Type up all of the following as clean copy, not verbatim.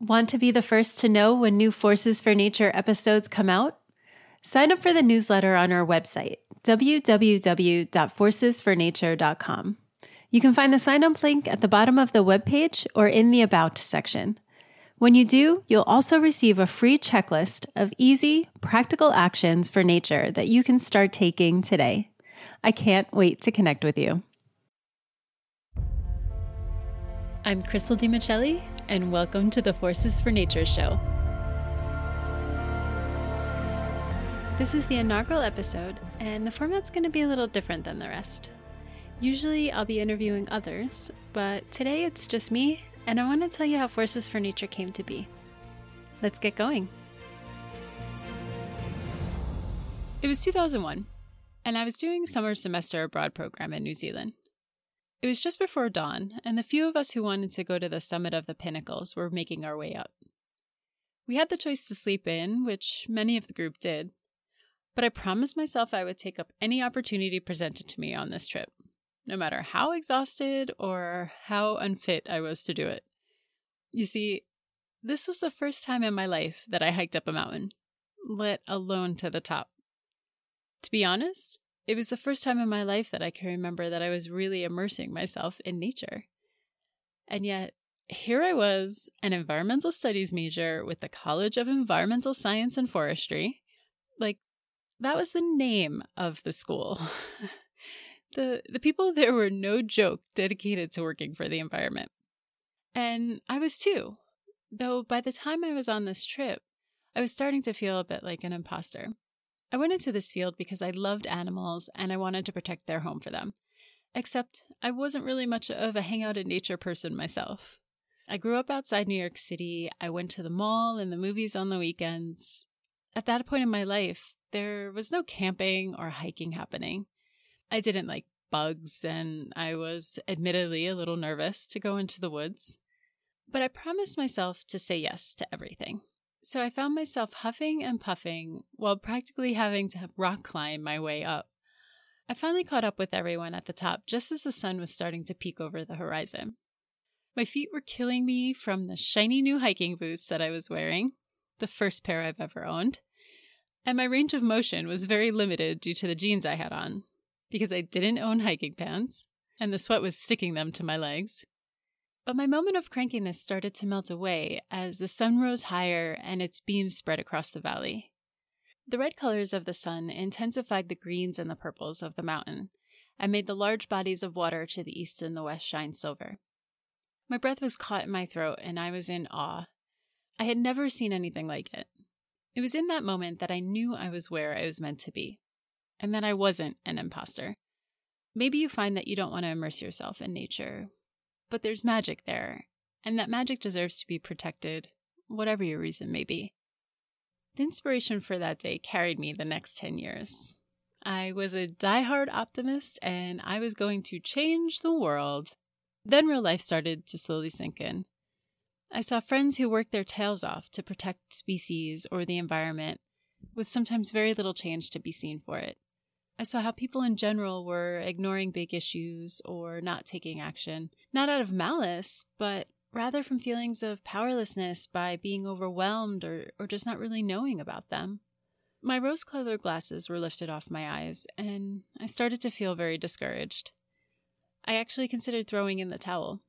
Want to be the first to know when new Forces for Nature episodes come out? Sign up for the newsletter on our website, www.forcesfornature.com. You can find the sign-up link at the bottom of the webpage or in the About section. When you do, you'll also receive a free checklist of easy, practical actions for nature that you can start taking today. I can't wait to connect with you. I'm Crystal DiMicelli, and welcome to the Forces for Nature show. This is the inaugural episode, and the format's going to be a little different than the rest. Usually I'll be interviewing others, but today it's just me, and I want to tell you how Forces for Nature came to be. Let's get going. It was 2001, and I was doing summer semester abroad program in New Zealand. It was just before dawn, and the few of us who wanted to go to the summit of the pinnacles were making our way up. We had the choice to sleep in, which many of the group did, but I promised myself I would take up any opportunity presented to me on this trip, no matter how exhausted or how unfit I was to do it. You see, this was the first time in my life that I hiked up a mountain, let alone to the top. To be honest, it was the first time in my life that I can remember that I was really immersing myself in nature. And yet, here I was, an environmental studies major with the College of Environmental Science and Forestry. Like, that was the name of the school. The people there were no joke dedicated to working for the environment. And I was too, though by the time I was on this trip, I was starting to feel a bit like an imposter. I went into this field because I loved animals and I wanted to protect their home for them, except I wasn't really much of a hangout in nature person myself. I grew up outside New York City. I went to the mall and the movies on the weekends. At that point in my life, there was no camping or hiking happening. I didn't like bugs and I was admittedly a little nervous to go into the woods, but I promised myself to say yes to everything. So I found myself huffing and puffing while practically having to rock climb my way up. I finally caught up with everyone at the top just as the sun was starting to peek over the horizon. My feet were killing me from the shiny new hiking boots that I was wearing, the first pair I've ever owned, and my range of motion was very limited due to the jeans I had on, because I didn't own hiking pants, and the sweat was sticking them to my legs. But my moment of crankiness started to melt away as the sun rose higher and its beams spread across the valley. The red colors of the sun intensified the greens and the purples of the mountain and made the large bodies of water to the east and the west shine silver. My breath was caught in my throat and I was in awe. I had never seen anything like it. It was in that moment that I knew I was where I was meant to be, and that I wasn't an imposter. Maybe you find that you don't want to immerse yourself in nature, but there's magic there, and that magic deserves to be protected, whatever your reason may be. The inspiration for that day carried me the next 10 years. I was a diehard optimist, and I was going to change the world. Then real life started to slowly sink in. I saw friends who worked their tails off to protect species or the environment, with sometimes very little change to be seen for it. I saw how people in general were ignoring big issues or not taking action, not out of malice, but rather from feelings of powerlessness by being overwhelmed or just not really knowing about them. My rose-colored glasses were lifted off my eyes, and I started to feel very discouraged. I actually considered throwing in the towel.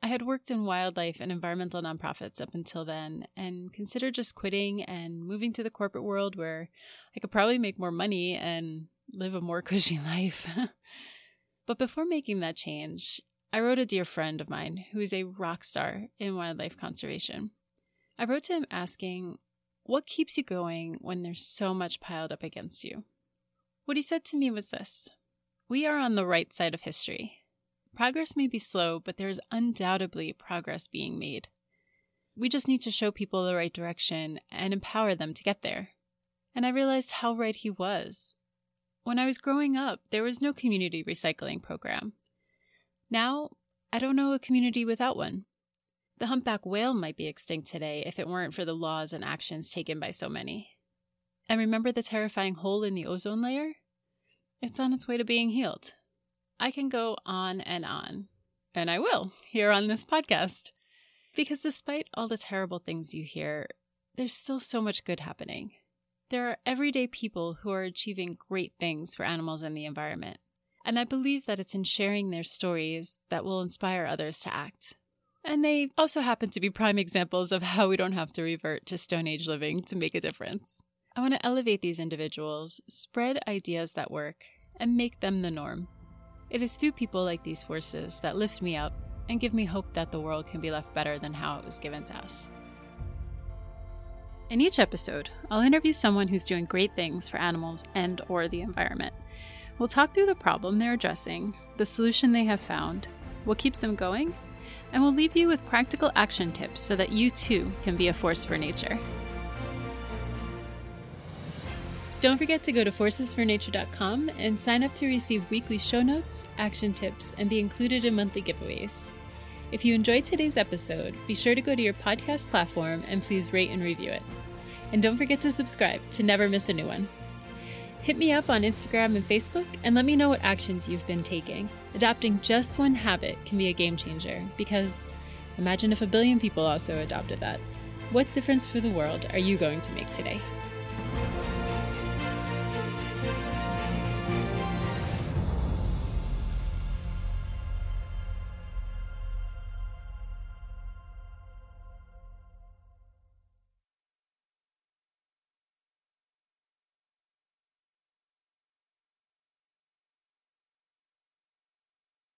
I had worked in wildlife and environmental nonprofits up until then and considered just quitting and moving to the corporate world where I could probably make more money and live a more cushy life. But before making that change, I wrote a dear friend of mine who is a rock star in wildlife conservation. I wrote to him asking, what keeps you going when there's so much piled up against you? What he said to me was this: we are on the right side of history. Progress may be slow, but there is undoubtedly progress being made. We just need to show people the right direction and empower them to get there. And I realized how right he was. When I was growing up, there was no community recycling program. Now, I don't know a community without one. The humpback whale might be extinct today if it weren't for the laws and actions taken by so many. And remember the terrifying hole in the ozone layer? It's on its way to being healed. I can go on, and I will, here on this podcast. Because despite all the terrible things you hear, there's still so much good happening. There are everyday people who are achieving great things for animals and the environment. And I believe that it's in sharing their stories that will inspire others to act. And they also happen to be prime examples of how we don't have to revert to Stone Age living to make a difference. I want to elevate these individuals, spread ideas that work, and make them the norm. It is through people like these forces that lift me up and give me hope that the world can be left better than how it was given to us. In each episode, I'll interview someone who's doing great things for animals and/or the environment. We'll talk through the problem they're addressing, the solution they have found, what keeps them going, and we'll leave you with practical action tips so that you too can be a force for nature. Don't forget to go to forcesfornature.com and sign up to receive weekly show notes, action tips, and be included in monthly giveaways. If you enjoyed today's episode, be sure to go to your podcast platform and please rate and review it. And don't forget to subscribe to never miss a new one. Hit me up on Instagram and Facebook and let me know what actions you've been taking. Adopting just one habit can be a game changer, because imagine if 1 billion people also adopted that. What difference for the world are you going to make today?